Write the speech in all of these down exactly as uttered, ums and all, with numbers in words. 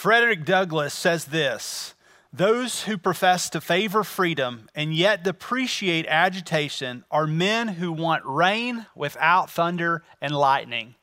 Frederick Douglass says this: "Those who profess to favor freedom and yet depreciate agitation are men who want rain without thunder and lightning."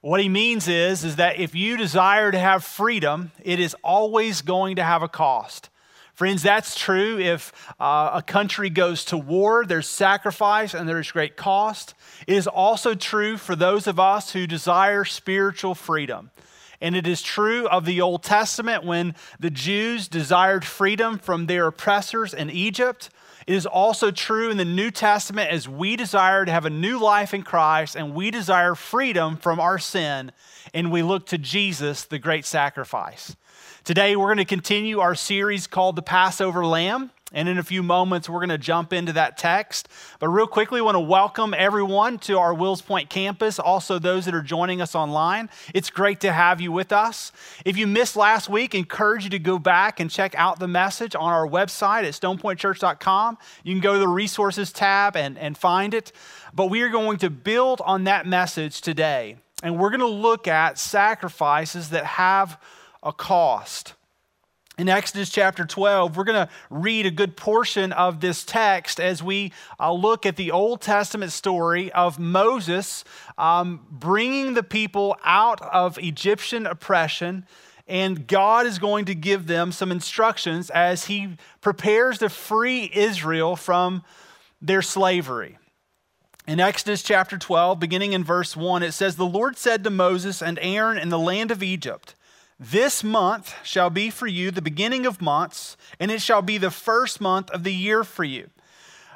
What he means is, is that if you desire to have freedom, it is always going to have a cost. Friends, that's true if uh, a country goes to war, there's sacrifice and there's great cost. It is also true for those of us who desire spiritual freedom. And it is true of the Old Testament when the Jews desired freedom from their oppressors in Egypt. It is also true in the New Testament as we desire to have a new life in Christ and we desire freedom from our sin and we look to Jesus, the great sacrifice. Today, we're going to continue our series called The Passover Lamb. And in a few moments, we're going to jump into that text. But real quickly, I want to welcome everyone to our Wills Point campus, also those that are joining us online. It's great to have you with us. If you missed last week, I encourage you to go back and check out the message on our website at stone point church dot com. You can go to the resources tab and, and find it. But we are going to build on that message today. And we're going to look at sacrifices that have a cost. In Exodus chapter twelve, we're going to read a good portion of this text as we uh, look at the Old Testament story of Moses um, bringing the people out of Egyptian oppression, and God is going to give them some instructions as he prepares to free Israel from their slavery. In Exodus chapter twelve, beginning in verse one, it says, "The Lord said to Moses and Aaron in the land of Egypt, 'This month shall be for you the beginning of months, and it shall be the first month of the year for you.'"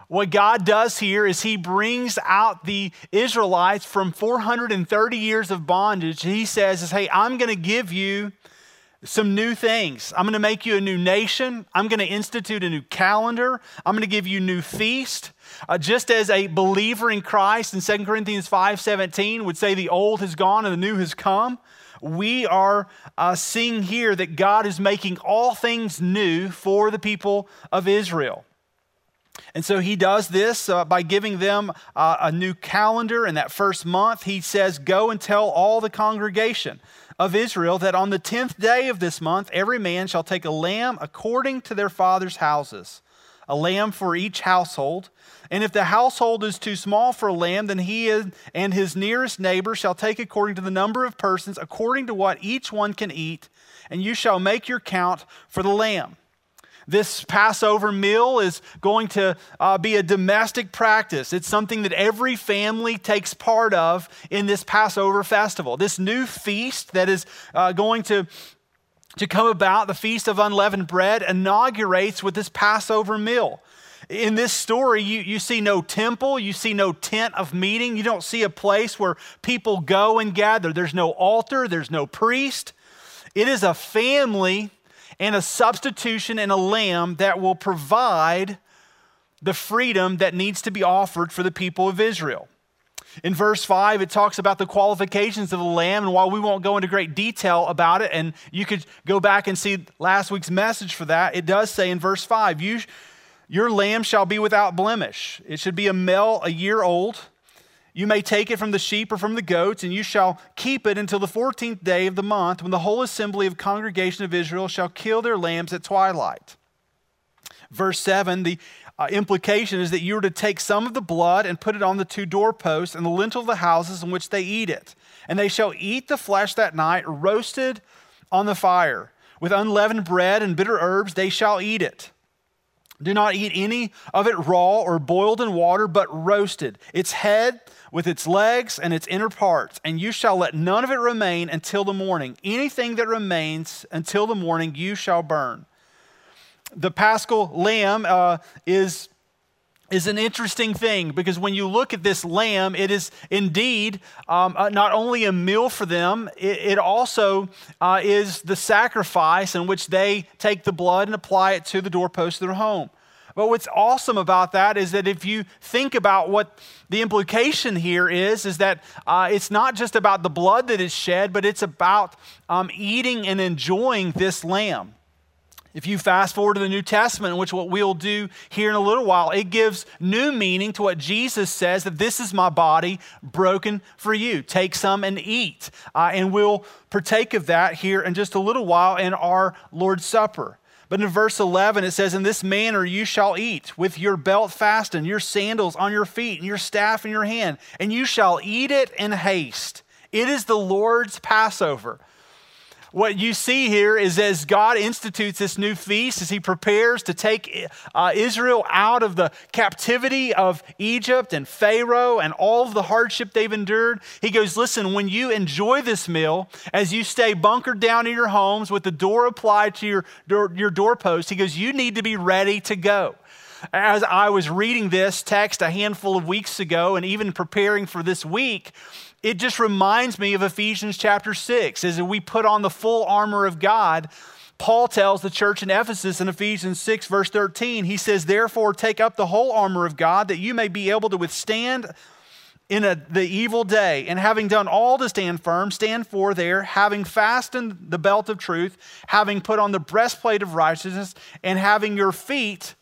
What God does here is he brings out the Israelites from four hundred thirty years of bondage. He says, hey, I'm going to give you some new things. I'm going to make you a new nation. I'm going to institute a new calendar. I'm going to give you new feast. Uh, just as a believer in Christ in Second Corinthians five seventeen would say the old has gone and the new has come, we are uh, seeing here that God is making all things new for the people of Israel. And so he does this uh, by giving them uh, a new calendar. In that first month, he says, "Go and tell all the congregation of Israel that on the tenth day of this month, every man shall take a lamb according to their father's houses, a lamb for each household. And if the household is too small for a lamb, then he and his nearest neighbor shall take according to the number of persons, according to what each one can eat, and you shall make your count for the lamb." This Passover meal is going to uh, be a domestic practice. It's something that every family takes part of in this Passover festival. This new feast that is uh, going to to come about, the Feast of Unleavened Bread, inaugurates with this Passover meal. In this story, you, you see no temple, you see no tent of meeting, you don't see a place where people go and gather. There's no altar, there's no priest. It is a family and a substitution and a lamb that will provide the freedom that needs to be offered for the people of Israel. In verse five, it talks about the qualifications of the lamb, and while we won't go into great detail about it, and you could go back and see last week's message for that, it does say in verse five, you Your lamb shall be without blemish. It should be a male, a year old. You may take it from the sheep or from the goats, and you shall keep it until the fourteenth day of the month, when the whole assembly of congregation of Israel shall kill their lambs at twilight. Verse seven, the uh, implication is that you are to take some of the blood and put it on the two doorposts and the lintel of the houses in which they eat it. And they shall eat the flesh that night, roasted on the fire. With unleavened bread and bitter herbs they shall eat it. Do not eat any of it raw or boiled in water, but roasted, its head with its legs and its inner parts, and you shall let none of it remain until the morning. Anything that remains until the morning you shall burn. The Paschal lamb uh, is, is an interesting thing, because when you look at this lamb, it is indeed um, uh, not only a meal for them, it, it also uh, is the sacrifice in which they take the blood and apply it to the doorpost of their home. But what's awesome about that is that if you think about what the implication here is, is that uh, it's not just about the blood that is shed, but it's about um, eating and enjoying this lamb. If you fast forward to the New Testament, which what we'll do here in a little while, it gives new meaning to what Jesus says, that this is my body broken for you. Take some and eat. Uh, and we'll partake of that here in just a little while in our Lord's Supper. But in verse eleven, it says, in this manner you shall eat, with your belt fastened, your sandals on your feet, and your staff in your hand, and you shall eat it in haste. It is the Lord's Passover. What you see here is as God institutes this new feast, as he prepares to take uh, Israel out of the captivity of Egypt and Pharaoh and all of the hardship they've endured, he goes, listen, when you enjoy this meal, as you stay bunkered down in your homes with the door applied to your, door, your doorpost, he goes, you need to be ready to go. As I was reading this text a handful of weeks ago and even preparing for this week, it just reminds me of Ephesians chapter six. As we put on the full armor of God, Paul tells the church in Ephesus in Ephesians six verse thirteen, he says, therefore take up the whole armor of God that you may be able to withstand in a, the evil day. And having done all to stand firm, stand for there, having fastened the belt of truth, having put on the breastplate of righteousness, and having your feet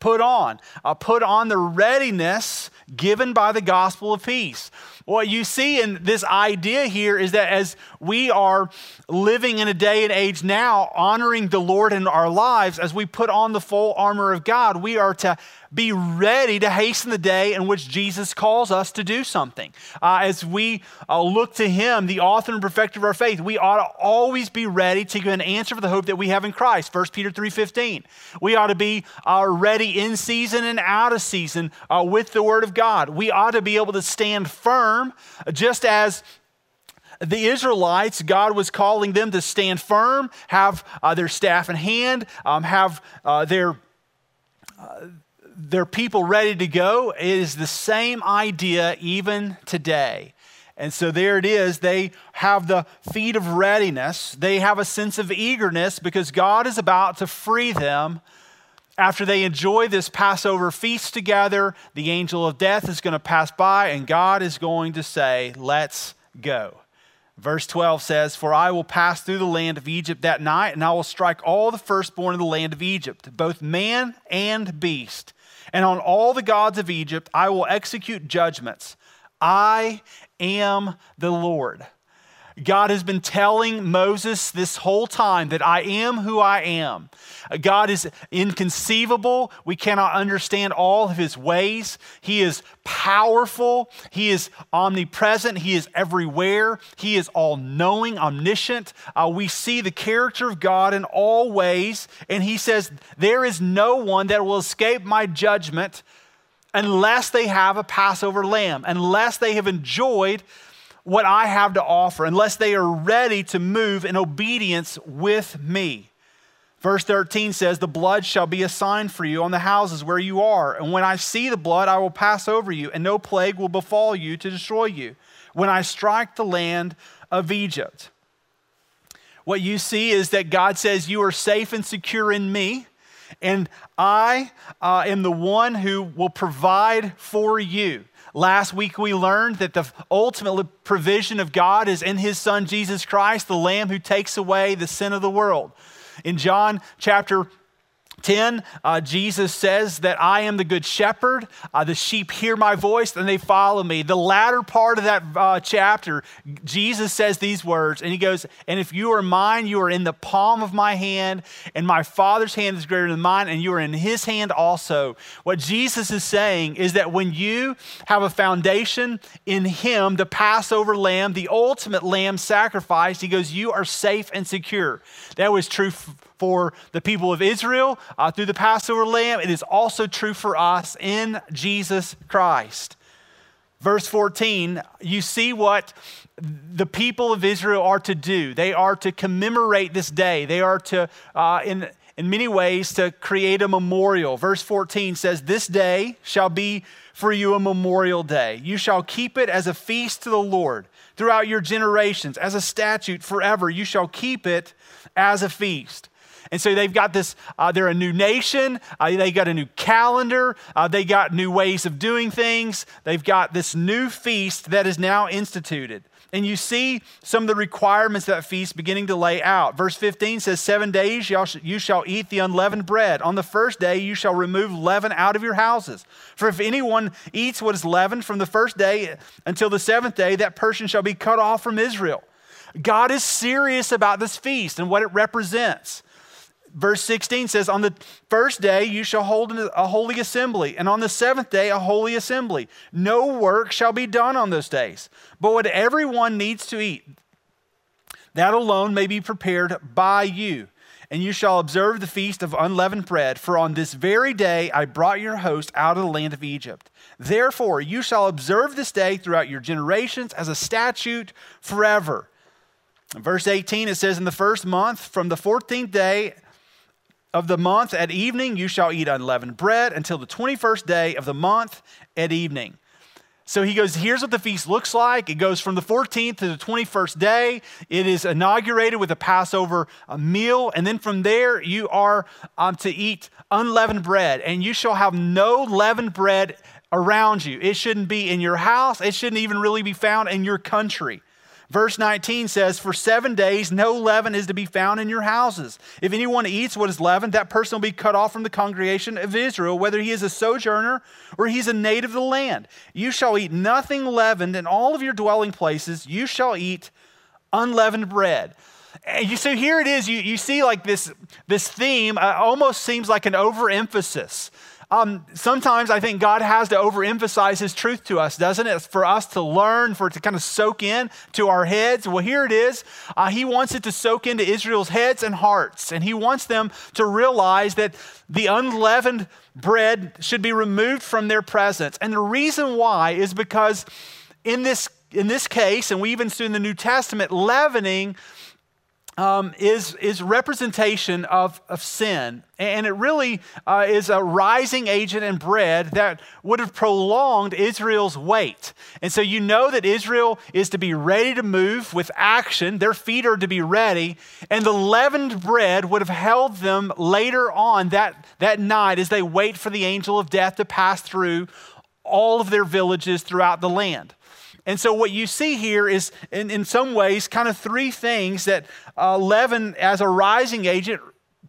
put on. Uh, put on the readiness given by the gospel of peace. What you see in this idea here is that as we are living in a day and age now, honoring the Lord in our lives, as we put on the full armor of God, we are to be ready to hasten the day in which Jesus calls us to do something. Uh, as we uh, look to him, the author and perfecter of our faith, we ought to always be ready to give an answer for the hope that we have in Christ, First Peter three fifteen. We ought to be uh, ready in season and out of season uh, with the word of God. We ought to be able to stand firm, just as the Israelites, God was calling them to stand firm, have uh, their staff in hand, um, have uh, their... Uh, their people ready to go. It is the same idea even today. And so there it is. They have the feet of readiness. They have a sense of eagerness because God is about to free them. After they enjoy this Passover feast together, the angel of death is going to pass by and God is going to say, let's go. Verse twelve says, for I will pass through the land of Egypt that night, and I will strike all the firstborn of the land of Egypt, both man and beast. And on all the gods of Egypt, I will execute judgments. I am the Lord. God has been telling Moses this whole time that I am who I am. God is inconceivable. We cannot understand all of his ways. He is powerful. He is omnipresent. He is everywhere. He is all-knowing, omniscient. Uh, we see the character of God in all ways. And he says, there is no one that will escape my judgment unless they have a Passover lamb, unless they have enjoyed what I have to offer, unless they are ready to move in obedience with me. Verse thirteen says, the blood shall be a sign for you on the houses where you are. And when I see the blood, I will pass over you, and no plague will befall you to destroy you when I strike the land of Egypt. What you see is that God says, you are safe and secure in me, and I uh, am the one who will provide for you. Last week we learned that the ultimate provision of God is in his son, Jesus Christ, the lamb who takes away the sin of the world. In John chapter ten, uh, Jesus says that I am the good shepherd. Uh, the sheep hear my voice and they follow me. The latter part of that uh, chapter, Jesus says these words and he goes, and if you are mine, you are in the palm of my hand, and my Father's hand is greater than mine, and you are in his hand also. What Jesus is saying is that when you have a foundation in him, the Passover lamb, the ultimate lamb sacrifice, he goes, you are safe and secure. That was true for the people of Israel uh, through the Passover lamb. It is also true for us in Jesus Christ. Verse fourteen, you see what the people of Israel are to do. They are to commemorate this day. They are to, uh, in, in many ways, to create a memorial. Verse fourteen says, this day shall be for you a memorial day. You shall keep it as a feast to the Lord throughout your generations, as a statute forever. You shall keep it as a feast. And so they've got this, uh, they're a new nation. Uh, they got a new calendar. Uh, they got new ways of doing things. They've got this new feast that is now instituted. And you see some of the requirements of that feast beginning to lay out. Verse fifteen says, seven days y'all sh- you shall eat the unleavened bread. On the first day you shall remove leaven out of your houses. For if anyone eats what is leavened from the first day until the seventh day, that person shall be cut off from Israel. God is serious about this feast and what it represents. Verse sixteen says, on the first day you shall hold a holy assembly, and on the seventh day a holy assembly. No work shall be done on those days, but what everyone needs to eat, that alone may be prepared by you. And you shall observe the feast of unleavened bread, for on this very day I brought your host out of the land of Egypt. Therefore you shall observe this day throughout your generations as a statute forever. In verse eighteen, it says, in the first month from the fourteenth day of the month at evening, you shall eat unleavened bread until the twenty-first day of the month at evening. So he goes, here's what the feast looks like. It goes from the fourteenth to the twenty-first day. It is inaugurated with a Passover meal. And then from there, you are um, to eat unleavened bread, and you shall have no leavened bread around you. It shouldn't be in your house. It shouldn't even really be found in your country. Verse nineteen says, for seven days, no leaven is to be found in your houses. If anyone eats what is leavened, that person will be cut off from the congregation of Israel, whether he is a sojourner or he is a native of the land. You shall eat nothing leavened in all of your dwelling places. You shall eat unleavened bread. And you, so here it is. You, you see like this, this theme uh, almost seems like an overemphasis. Um, sometimes I think God has to overemphasize his truth to us, doesn't it? For us to learn, for it to kind of soak in to our heads. Well, here it is. Uh, he wants it to soak into Israel's heads and hearts. And he wants them to realize that the unleavened bread should be removed from their presence. And the reason why is because in this, in this case, and we even see in the New Testament, leavening Um, is is representation of, of sin. And it really uh, is a rising agent in bread that would have prolonged Israel's wait. And so you know that Israel is to be ready to move with action. Their feet are to be ready. And the leavened bread would have held them later on that, that night as they wait for the angel of death to pass through all of their villages throughout the land. And so what you see here is, in, in some ways, kind of three things that uh, leaven, as a rising agent,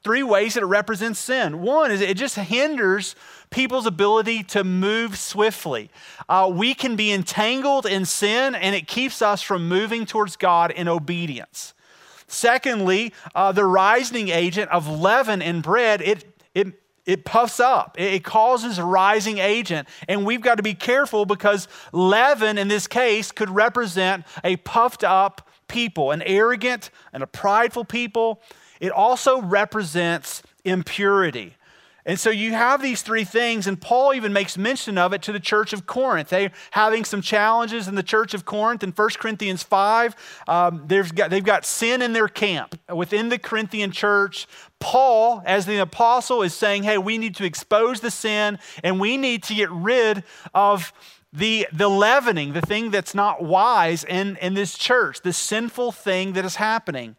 three ways that it represents sin. One is it just hinders people's ability to move swiftly. Uh, we can be entangled in sin, and it keeps us from moving towards God in obedience. Secondly, uh, the rising agent of leaven in bread, it it It puffs up, it causes a rising agent. And we've got to be careful because leaven in this case could represent a puffed up people, an arrogant and a prideful people. It also represents impurity. And so you have these three things, and Paul even makes mention of it to the church of Corinth. They're having some challenges in the church of Corinth in First Corinthians five. Um, they've got, they've got sin in their camp within the Corinthian church. Paul, as the apostle, is saying, hey, we need to expose the sin, and we need to get rid of the, the leavening, the thing that's not wise in, in this church, the sinful thing that is happening.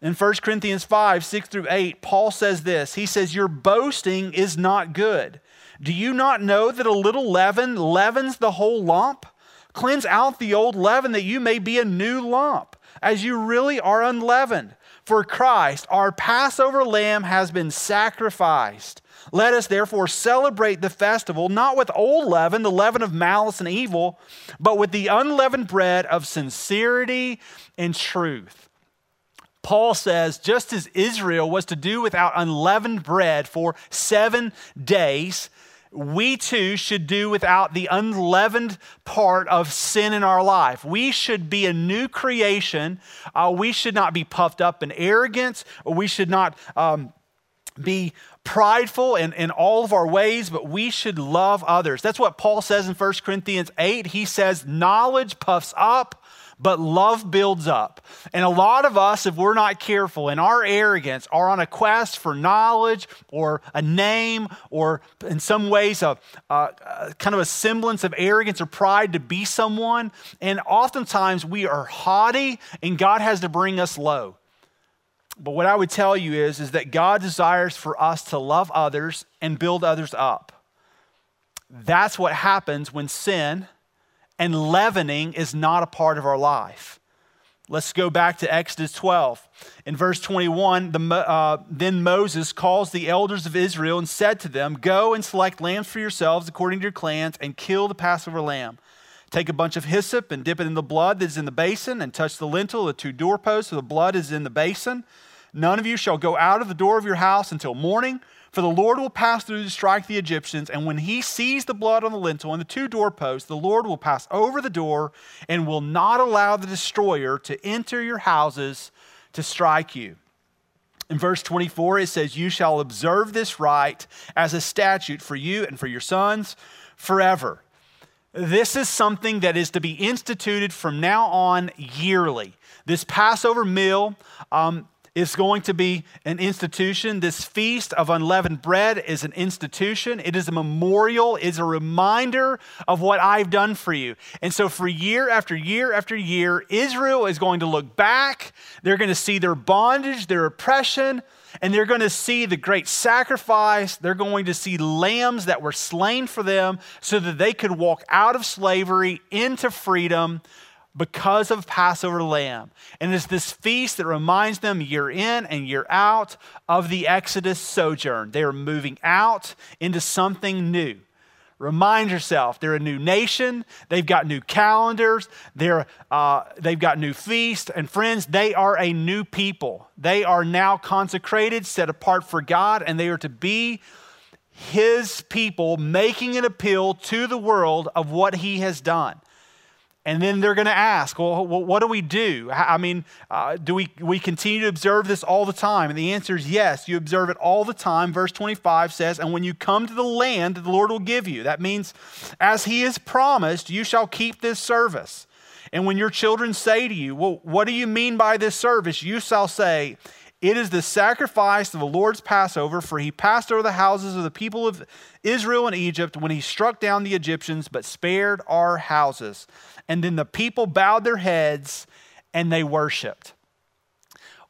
In First Corinthians five, six through eight, Paul says this. He says, your boasting is not good. Do you not know that a little leaven leavens the whole lump? Cleanse out the old leaven that you may be a new lump, as you really are unleavened. For Christ, our Passover lamb, has been sacrificed. Let us therefore celebrate the festival, not with old leaven, the leaven of malice and evil, but with the unleavened bread of sincerity and truth. Paul says, just as Israel was to do without unleavened bread for seven days, we too should do without the unleavened part of sin in our life. We should be a new creation. Uh, we should not be puffed up in arrogance. We should not um, be prideful in, in all of our ways, but we should love others. That's what Paul says in First Corinthians eight. He says, knowledge puffs up, but love builds up. And a lot of us, if we're not careful in our arrogance, are on a quest for knowledge or a name or in some ways a, a, a kind of a semblance of arrogance or pride to be someone. And oftentimes we are haughty, and God has to bring us low. But what I would tell you is, is that God desires for us to love others and build others up. That's what happens when sin and leavening is not a part of our life. Let's go back to Exodus twelve. In verse twenty-one, the, uh, then Moses calls the elders of Israel and said to them, "Go and select lambs for yourselves according to your clans and kill the Passover lamb. Take a bunch of hyssop and dip it in the blood that is in the basin and touch the lintel, the two doorposts, so the blood is in the basin. None of you shall go out of the door of your house until morning, for the Lord will pass through to strike the Egyptians. And when he sees the blood on the lintel and the two doorposts, the Lord will pass over the door and will not allow the destroyer to enter your houses to strike you." In verse twenty-four, it says, "You shall observe this rite as a statute for you and for your sons forever." This is something that is to be instituted from now on yearly. This Passover meal um, is going to be an institution. This feast of unleavened bread is an institution. It is a memorial, it is a reminder of what I've done for you. And so for year after year after year, Israel is going to look back. They're going to see their bondage, their oppression, and they're going to see the great sacrifice. They're going to see lambs that were slain for them so that they could walk out of slavery into freedom because of Passover lamb. And it's this feast that reminds them year in and year out of the Exodus sojourn. They are moving out into something new. Remind yourself, they're a new nation. They've got new calendars. They're, uh, they've got new feasts. And friends, they are a new people. They are now consecrated, set apart for God, and they are to be his people, making an appeal to the world of what he has done. And then they're going to ask, well, what do we do? I mean, uh, do we, we continue to observe this all the time? And the answer is yes, you observe it all the time. Verse twenty-five says, "And when you come to the land that the Lord will give you," that means as he has promised, "you shall keep this service. And when your children say to you, 'Well, what do you mean by this service?' you shall say, 'It is the sacrifice of the Lord's Passover, for he passed over the houses of the people of Israel and Egypt when he struck down the Egyptians, but spared our houses.' And then the people bowed their heads and they worshiped."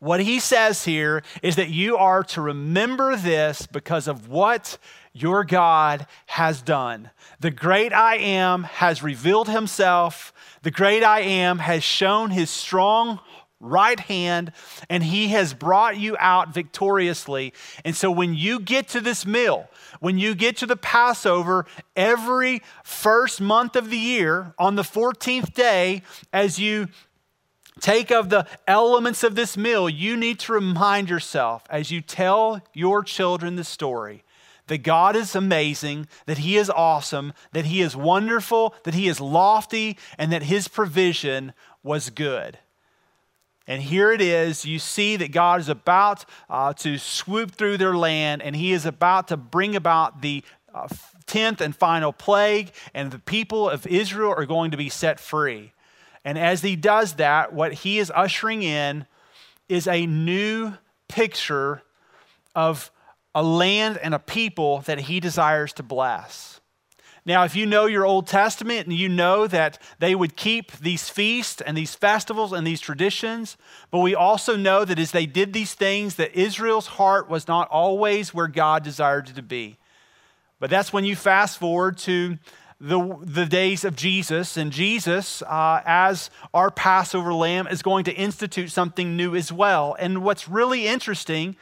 What he says here is that you are to remember this because of what your God has done. The great I Am has revealed himself. The great I Am has shown his strong right hand, and he has brought you out victoriously. And so when you get to this meal, when you get to the Passover, every first month of the year, on the fourteenth day, as you take of the elements of this meal, you need to remind yourself as you tell your children the story that God is amazing, that he is awesome, that he is wonderful, that he is lofty, and that his provision was good. And here it is, you see that God is about uh, to swoop through their land, and he is about to bring about the uh, tenth and final plague, and the people of Israel are going to be set free. And as he does that, what he is ushering in is a new picture of a land and a people that he desires to bless. Now, if you know your Old Testament and you know that they would keep these feasts and these festivals and these traditions, but we also know that as they did these things, that Israel's heart was not always where God desired it to be. But that's when you fast forward to the, the days of Jesus, and Jesus, uh, as our Passover lamb, is going to institute something new as well. And what's really interesting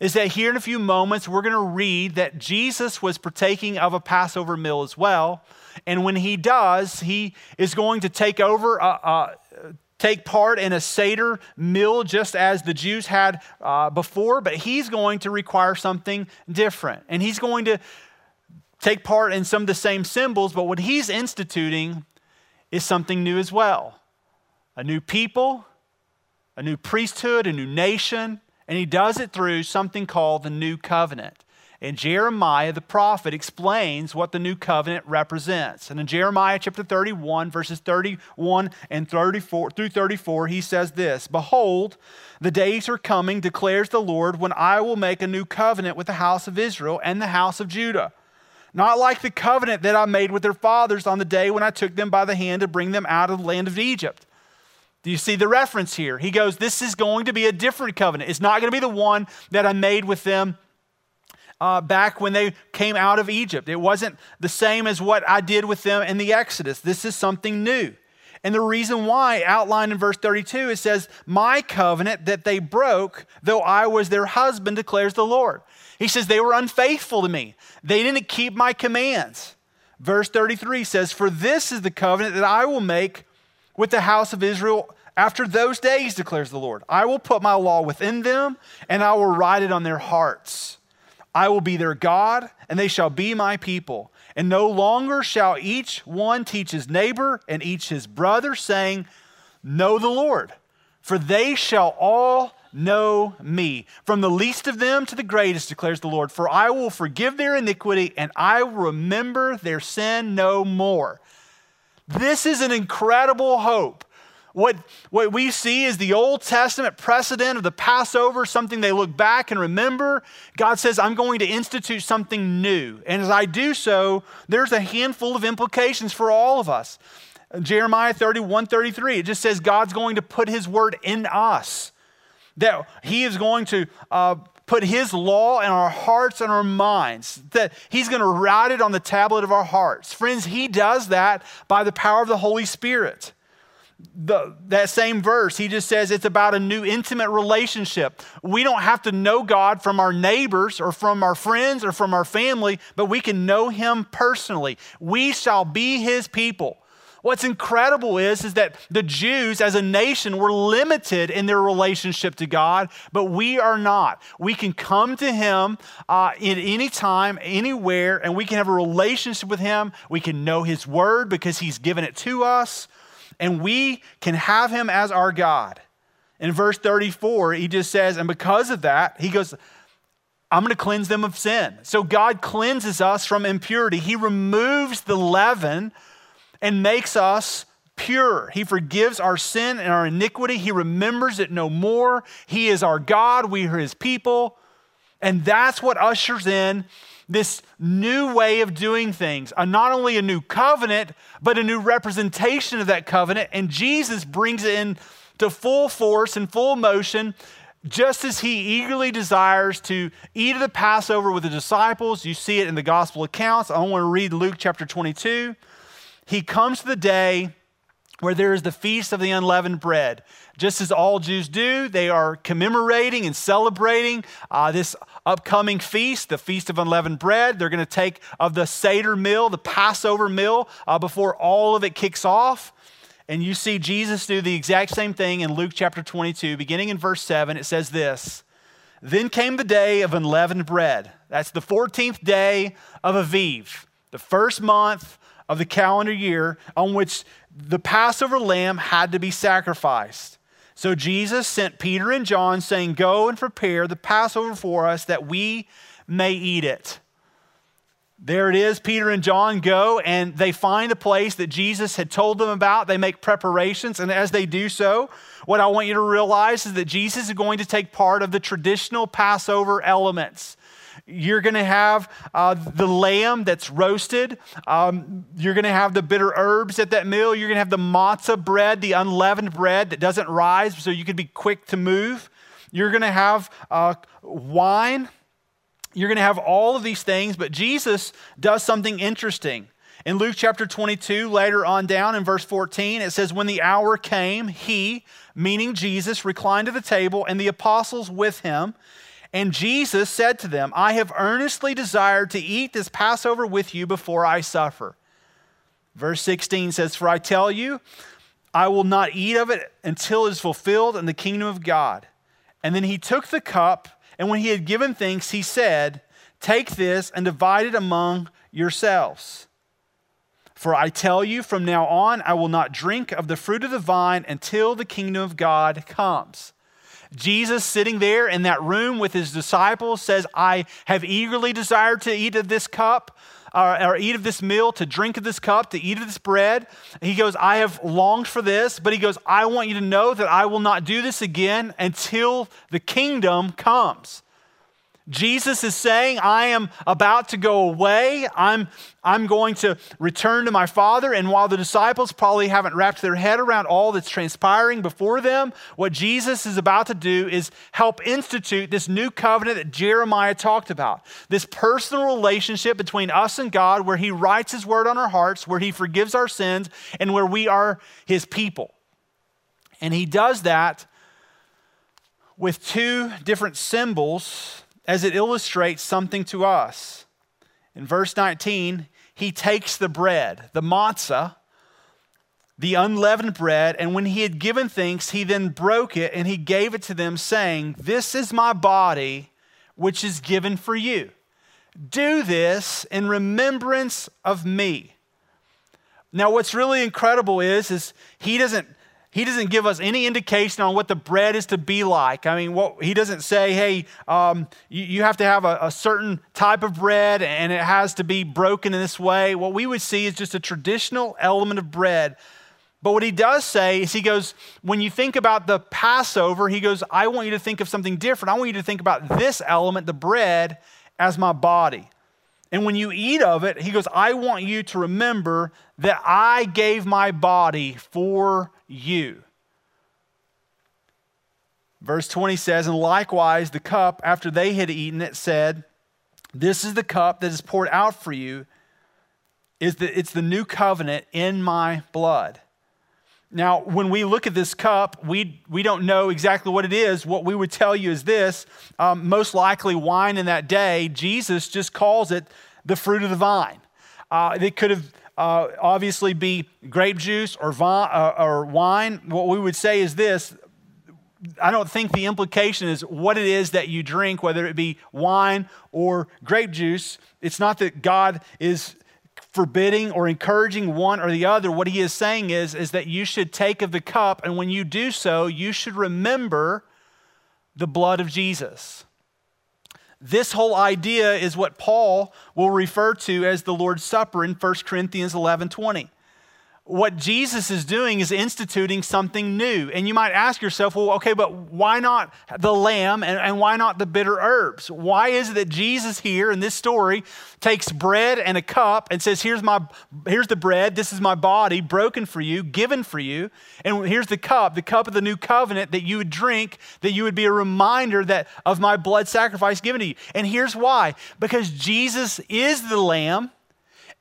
is that here in a few moments, we're going to read that Jesus was partaking of a Passover meal as well. And when he does, he is going to take over, uh, uh, take part in a Seder meal just as the Jews had uh, before, but he's going to require something different. And he's going to take part in some of the same symbols, but what he's instituting is something new as well. A new people, a new priesthood, a new nation. And he does it through something called the New Covenant. And Jeremiah, the prophet, explains what the New Covenant represents. And in Jeremiah chapter thirty-one, verses thirty-one and thirty-four through thirty-four, he says this, "Behold, the days are coming, declares the Lord, when I will make a new covenant with the house of Israel and the house of Judah. Not like the covenant that I made with their fathers on the day when I took them by the hand to bring them out of the land of Egypt. Do you see the reference here? He goes, this is going to be a different covenant. It's not going to be the one that I made with them uh, back when they came out of Egypt. It wasn't the same as what I did with them in the Exodus. This is something new. And the reason why, outlined in verse thirty-two, it says, my covenant that they broke, though I was their husband, declares the Lord. He says, they were unfaithful to me. They didn't keep my commands. Verse thirty-three says, for this is the covenant that I will make with the house of Israel after those days, declares the Lord. I will put my law within them, and I will write it on their hearts. I will be their God, and they shall be my people. And no longer shall each one teach his neighbor and each his brother, saying, know the Lord, for they shall all know me. From the least of them to the greatest, declares the Lord, for I will forgive their iniquity, and I will remember their sin no more. This is an incredible hope. What, what we see is the Old Testament precedent of the Passover, something they look back and remember. God says, I'm going to institute something new. And as I do so, there's a handful of implications for all of us. Jeremiah thirty-one thirty-three, it just says God's going to put his word in us, that he is going to uh, put his law in our hearts and our minds, that he's going to write it on the tablet of our hearts. Friends, he does that by the power of the Holy Spirit. The, that same verse, he just says it's about a new intimate relationship. We don't have to know God from our neighbors or from our friends or from our family, but we can know him personally. We shall be his people. What's incredible is, is that the Jews as a nation were limited in their relationship to God, but we are not. We can come to him uh, at any time, anywhere, and we can have a relationship with him. We can know his word because he's given it to us, and we can have him as our God. In verse thirty-four, he just says, and because of that, he goes, I'm going to cleanse them of sin. So God cleanses us from impurity. He removes the leaven and makes us pure. He forgives our sin and our iniquity. He remembers it no more. He is our God. We are his people. And that's what ushers in this new way of doing things, uh, not only a new covenant, but a new representation of that covenant. And Jesus brings it into full force and full motion, just as he eagerly desires to eat of the Passover with the disciples. You see it in the gospel accounts. I want to read Luke chapter twenty-two. He comes to the day where there is the feast of the unleavened bread. Just as all Jews do, they are commemorating and celebrating uh, this upcoming feast, the Feast of Unleavened Bread. They're going to take of the Seder meal, the Passover meal, uh, before all of it kicks off. And you see Jesus do the exact same thing in Luke chapter twenty-two, beginning in verse seven. It says this, then came the day of unleavened bread. That's the fourteenth day of Aviv, the first month of the calendar year, on which the Passover lamb had to be sacrificed. So Jesus sent Peter and John, saying, go and prepare the Passover for us that we may eat it. There it is, Peter and John go, and they find the place that Jesus had told them about. They make preparations, and as they do so, what I want you to realize is that Jesus is going to take part of the traditional Passover elements. You're going to have uh, the lamb that's roasted. Um, you're going to have the bitter herbs at that meal. You're going to have the matzah bread, the unleavened bread that doesn't rise, so you can be quick to move. You're going to have uh, wine. You're going to have all of these things, but Jesus does something interesting. In Luke chapter twenty-two, later on down in verse fourteen, it says, when the hour came, he, meaning Jesus, reclined at the table and the apostles with him. And Jesus said to them, I have earnestly desired to eat this Passover with you before I suffer. Verse sixteen says, for I tell you, I will not eat of it until it is fulfilled in the kingdom of God. And then he took the cup, and when he had given thanks, he said, take this and divide it among yourselves. For I tell you, from now on, I will not drink of the fruit of the vine until the kingdom of God comes. Jesus, sitting there in that room with his disciples, says, I have eagerly desired to eat of this cup, or, or eat of this meal, to drink of this cup, to eat of this bread. He goes, I have longed for this, but he goes, I want you to know that I will not do this again until the kingdom comes. Jesus is saying, I am about to go away. I'm, I'm going to return to my Father. And while the disciples probably haven't wrapped their head around all that's transpiring before them, what Jesus is about to do is help institute this new covenant that Jeremiah talked about. This personal relationship between us and God, where he writes his word on our hearts, where he forgives our sins, and where we are his people. And he does that with two different symbols as it illustrates something to us. In verse nineteen, he takes the bread, the matzah, the unleavened bread, and when he had given thanks, he then broke it and he gave it to them, saying, "This is my body, which is given for you. Do this in remembrance of me." Now, what's really incredible is, is he doesn't He doesn't give us any indication on what the bread is to be like. I mean, what, he doesn't say, hey, um, you, you have to have a, a certain type of bread and it has to be broken in this way. What we would see is just a traditional element of bread. But what he does say is he goes, when you think about the Passover, he goes, I want you to think of something different. I want you to think about this element, the bread, as my body. And when you eat of it, he goes, I want you to remember that I gave my body for you. Verse twenty says, and likewise the cup after they had eaten it said, this is the cup that is poured out for you. Is the, it's the new covenant in my blood. Now, when we look at this cup, we, we don't know exactly what it is. What we would tell you is this, um, most likely wine in that day, Jesus just calls it the fruit of the vine. Uh, it could have Uh, obviously be grape juice or, vine, uh, or wine. What we would say is this, I don't think the implication is what it is that you drink, whether it be wine or grape juice. It's not that God is forbidding or encouraging one or the other. What he is saying is, is that you should take of the cup, and when you do so, you should remember the blood of Jesus. This whole idea is what Paul will refer to as the Lord's Supper in First Corinthians eleven twenty. What Jesus is doing is instituting something new. And you might ask yourself, well, okay, but why not the lamb and, and why not the bitter herbs? Why is it that Jesus here in this story takes bread and a cup and says, here's my, here's the bread, this is my body broken for you, given for you, and here's the cup, the cup of the new covenant that you would drink, that you would be a reminder that of my blood sacrifice given to you. And here's why, because Jesus is the lamb.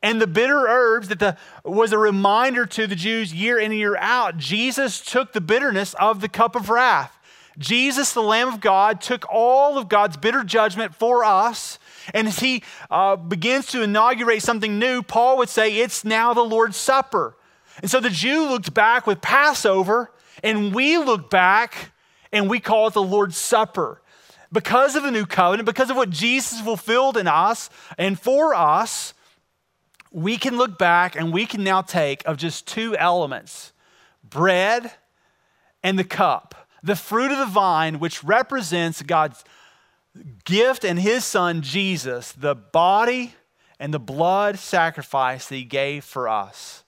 And the bitter herbs that the, was a reminder to the Jews year in and year out, Jesus took the bitterness of the cup of wrath. Jesus, the Lamb of God, took all of God's bitter judgment for us. And as he uh, begins to inaugurate something new, Paul would say, it's now the Lord's Supper. And so the Jew looked back with Passover, and we look back and we call it the Lord's Supper. Because of the new covenant, because of what Jesus fulfilled in us and for us, we can look back and we can now take of just two elements, bread and the cup, the fruit of the vine, which represents God's gift and his son, Jesus, the body and the blood sacrifice that he gave for us.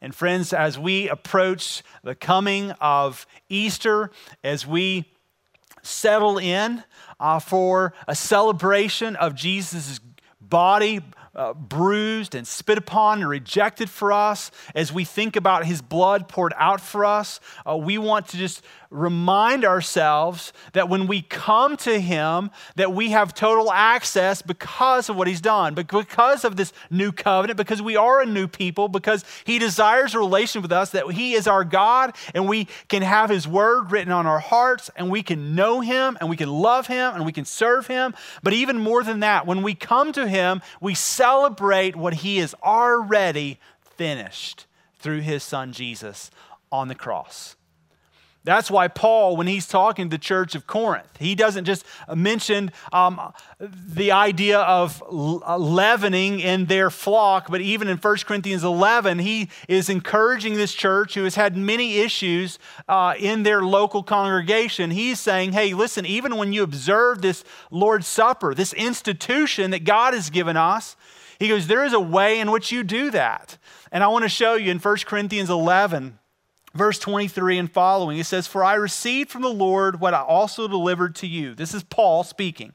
And friends, as we approach the coming of Easter, as we settle in uh, for a celebration of Jesus' body, Uh, bruised and spit upon and rejected for us, as we think about his blood poured out for us, uh, we want to just remind ourselves that when we come to him, that we have total access because of what he's done, because of this new covenant, because we are a new people, because he desires a relation with us, that he is our God and we can have his word written on our hearts and we can know him and we can love him and we can serve him. But even more than that, when we come to him, we celebrate what he has already finished through his son Jesus on the cross. That's why Paul, when he's talking to the church of Corinth, he doesn't just mention um, the idea of leavening in their flock, but even in First Corinthians eleven, he is encouraging this church who has had many issues uh, in their local congregation. He's saying, hey, listen, even when you observe this Lord's Supper, this institution that God has given us, he goes, there is a way in which you do that. And I want to show you in First Corinthians eleven, verse twenty-three and following, it says, for I received from the Lord what I also delivered to you. This is Paul speaking.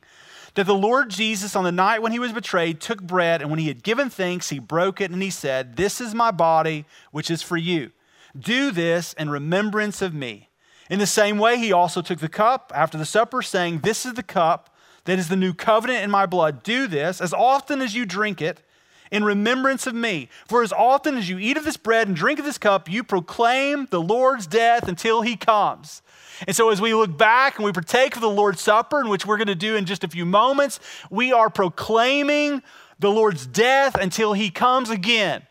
that the Lord Jesus, on the night when he was betrayed, took bread, and when he had given thanks, he broke it, and he said, "This is my body, which is for you. Do this in remembrance of me." In the same way, he also took the cup after the supper, saying, "This is the cup that is the new covenant in my blood. Do this, as often as you drink it, in remembrance of me. For as often as you eat of this bread and drink of this cup, you proclaim the Lord's death until he comes." And so as we look back and we partake of the Lord's Supper, which we're going to do in just a few moments, we are proclaiming the Lord's death until he comes again.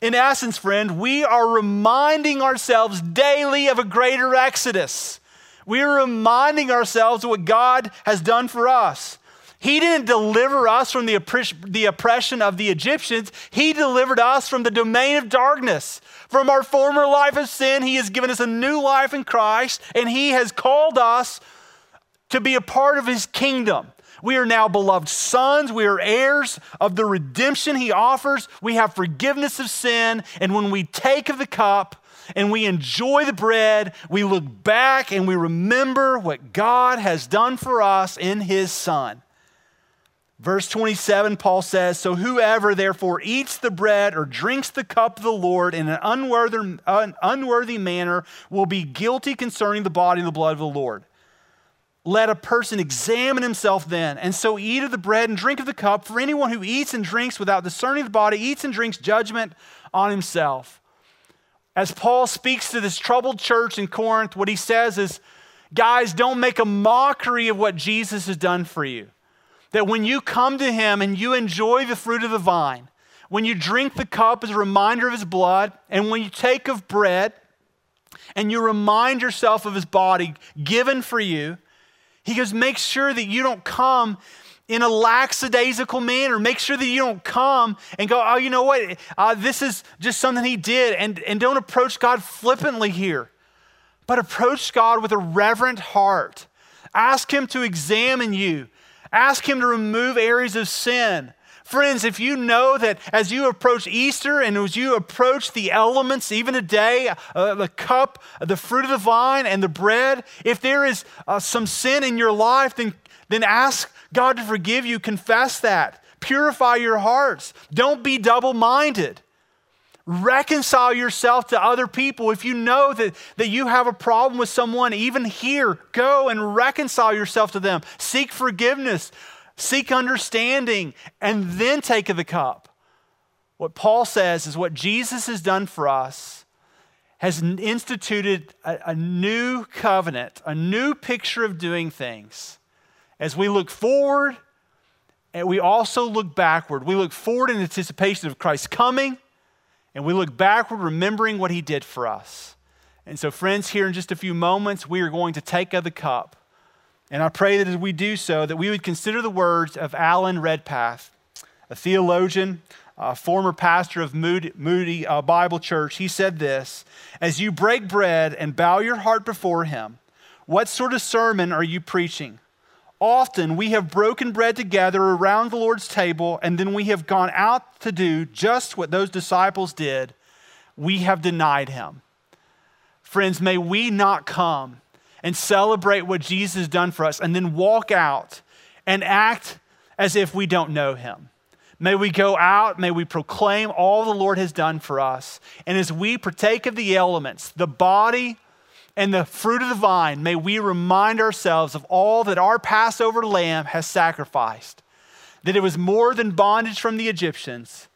In essence, friend, we are reminding ourselves daily of a greater exodus. We are reminding ourselves of what God has done for us. He didn't deliver us from the oppression of the Egyptians. He delivered us from the domain of darkness. From our former life of sin, he has given us a new life in Christ, and he has called us to be a part of his kingdom. We are now beloved sons. We are heirs of the redemption he offers. We have forgiveness of sin. And when we take of the cup and we enjoy the bread, we look back and we remember what God has done for us in his Son. Verse twenty-seven, Paul says, "So whoever therefore eats the bread or drinks the cup of the Lord in an unworthy, un, unworthy manner will be guilty concerning the body and the blood of the Lord. Let a person examine himself then, and so eat of the bread and drink of the cup. For anyone who eats and drinks without discerning the body eats and drinks judgment on himself." As Paul speaks to this troubled church in Corinth, what he says is, guys, don't make a mockery of what Jesus has done for you. That when you come to him and you enjoy the fruit of the vine, when you drink the cup as a reminder of his blood, and when you take of bread and you remind yourself of his body given for you, he goes, make sure that you don't come in a lackadaisical manner. Make sure that you don't come and go, oh, you know what? Uh, this is just something he did. And, and don't approach God flippantly here, but approach God with a reverent heart. Ask him to examine you. Ask him to remove areas of sin. Friends, if you know that as you approach Easter and as you approach the elements, even today, uh, the cup, the fruit of the vine, and the bread, if there is uh, some sin in your life, then, then ask God to forgive you. Confess that. Purify your hearts. Don't be double-minded. Reconcile yourself to other people. If you know that, that you have a problem with someone, even here, go and reconcile yourself to them. Seek forgiveness, seek understanding, and then take of the cup. What Paul says is what Jesus has done for us has instituted a, a new covenant, a new picture of doing things. As we look forward, and we also look backward. We look forward in anticipation of Christ's coming, and we look backward, remembering what he did for us. And so, friends, here in just a few moments, we are going to take of the cup. And I pray that as we do so, that we would consider the words of Alan Redpath, a theologian, a former pastor of Moody, Moody uh, Bible Church. He said this, "As you break bread and bow your heart before him, what sort of sermon are you preaching? Often we have broken bread together around the Lord's table, and then we have gone out to do just what those disciples did. We have denied him." Friends, may we not come and celebrate what Jesus has done for us and then walk out and act as if we don't know him. May we go out, may we proclaim all the Lord has done for us. And as we partake of the elements, the body and the fruit of the vine, may we remind ourselves of all that our Passover lamb has sacrificed, that it was more than bondage from the Egyptians,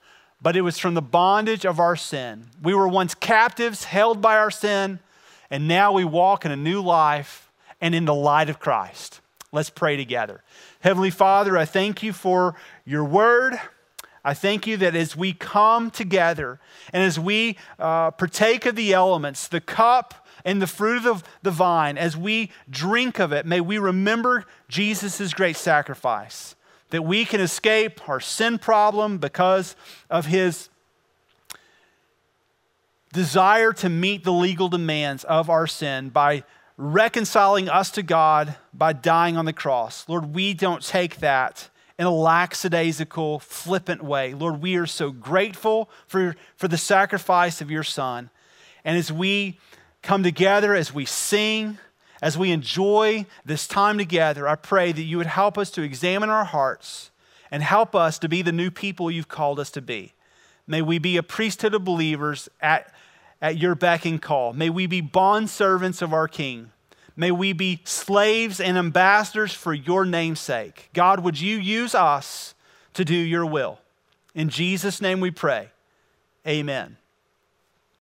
but it was from the bondage of our sin. We were once captives, held by our sin, and now we walk in a new life and in the light of Christ. Let's pray together. Heavenly Father, I thank you for your word. I thank you that as we come together and as we uh, partake of the elements, the cup, and the fruit of the vine, as we drink of it, may we remember Jesus' great sacrifice, that we can escape our sin problem because of his desire to meet the legal demands of our sin by reconciling us to God by dying on the cross. Lord, we don't take that in a lackadaisical, flippant way. Lord, we are so grateful for, for the sacrifice of your Son. And as we come together, as we sing, as we enjoy this time together, I pray that you would help us to examine our hearts and help us to be the new people you've called us to be. May we be a priesthood of believers at, at your beck and call. May we be bondservants of our King. May we be slaves and ambassadors for your name's sake. God, would you use us to do your will? In Jesus' name we pray, amen.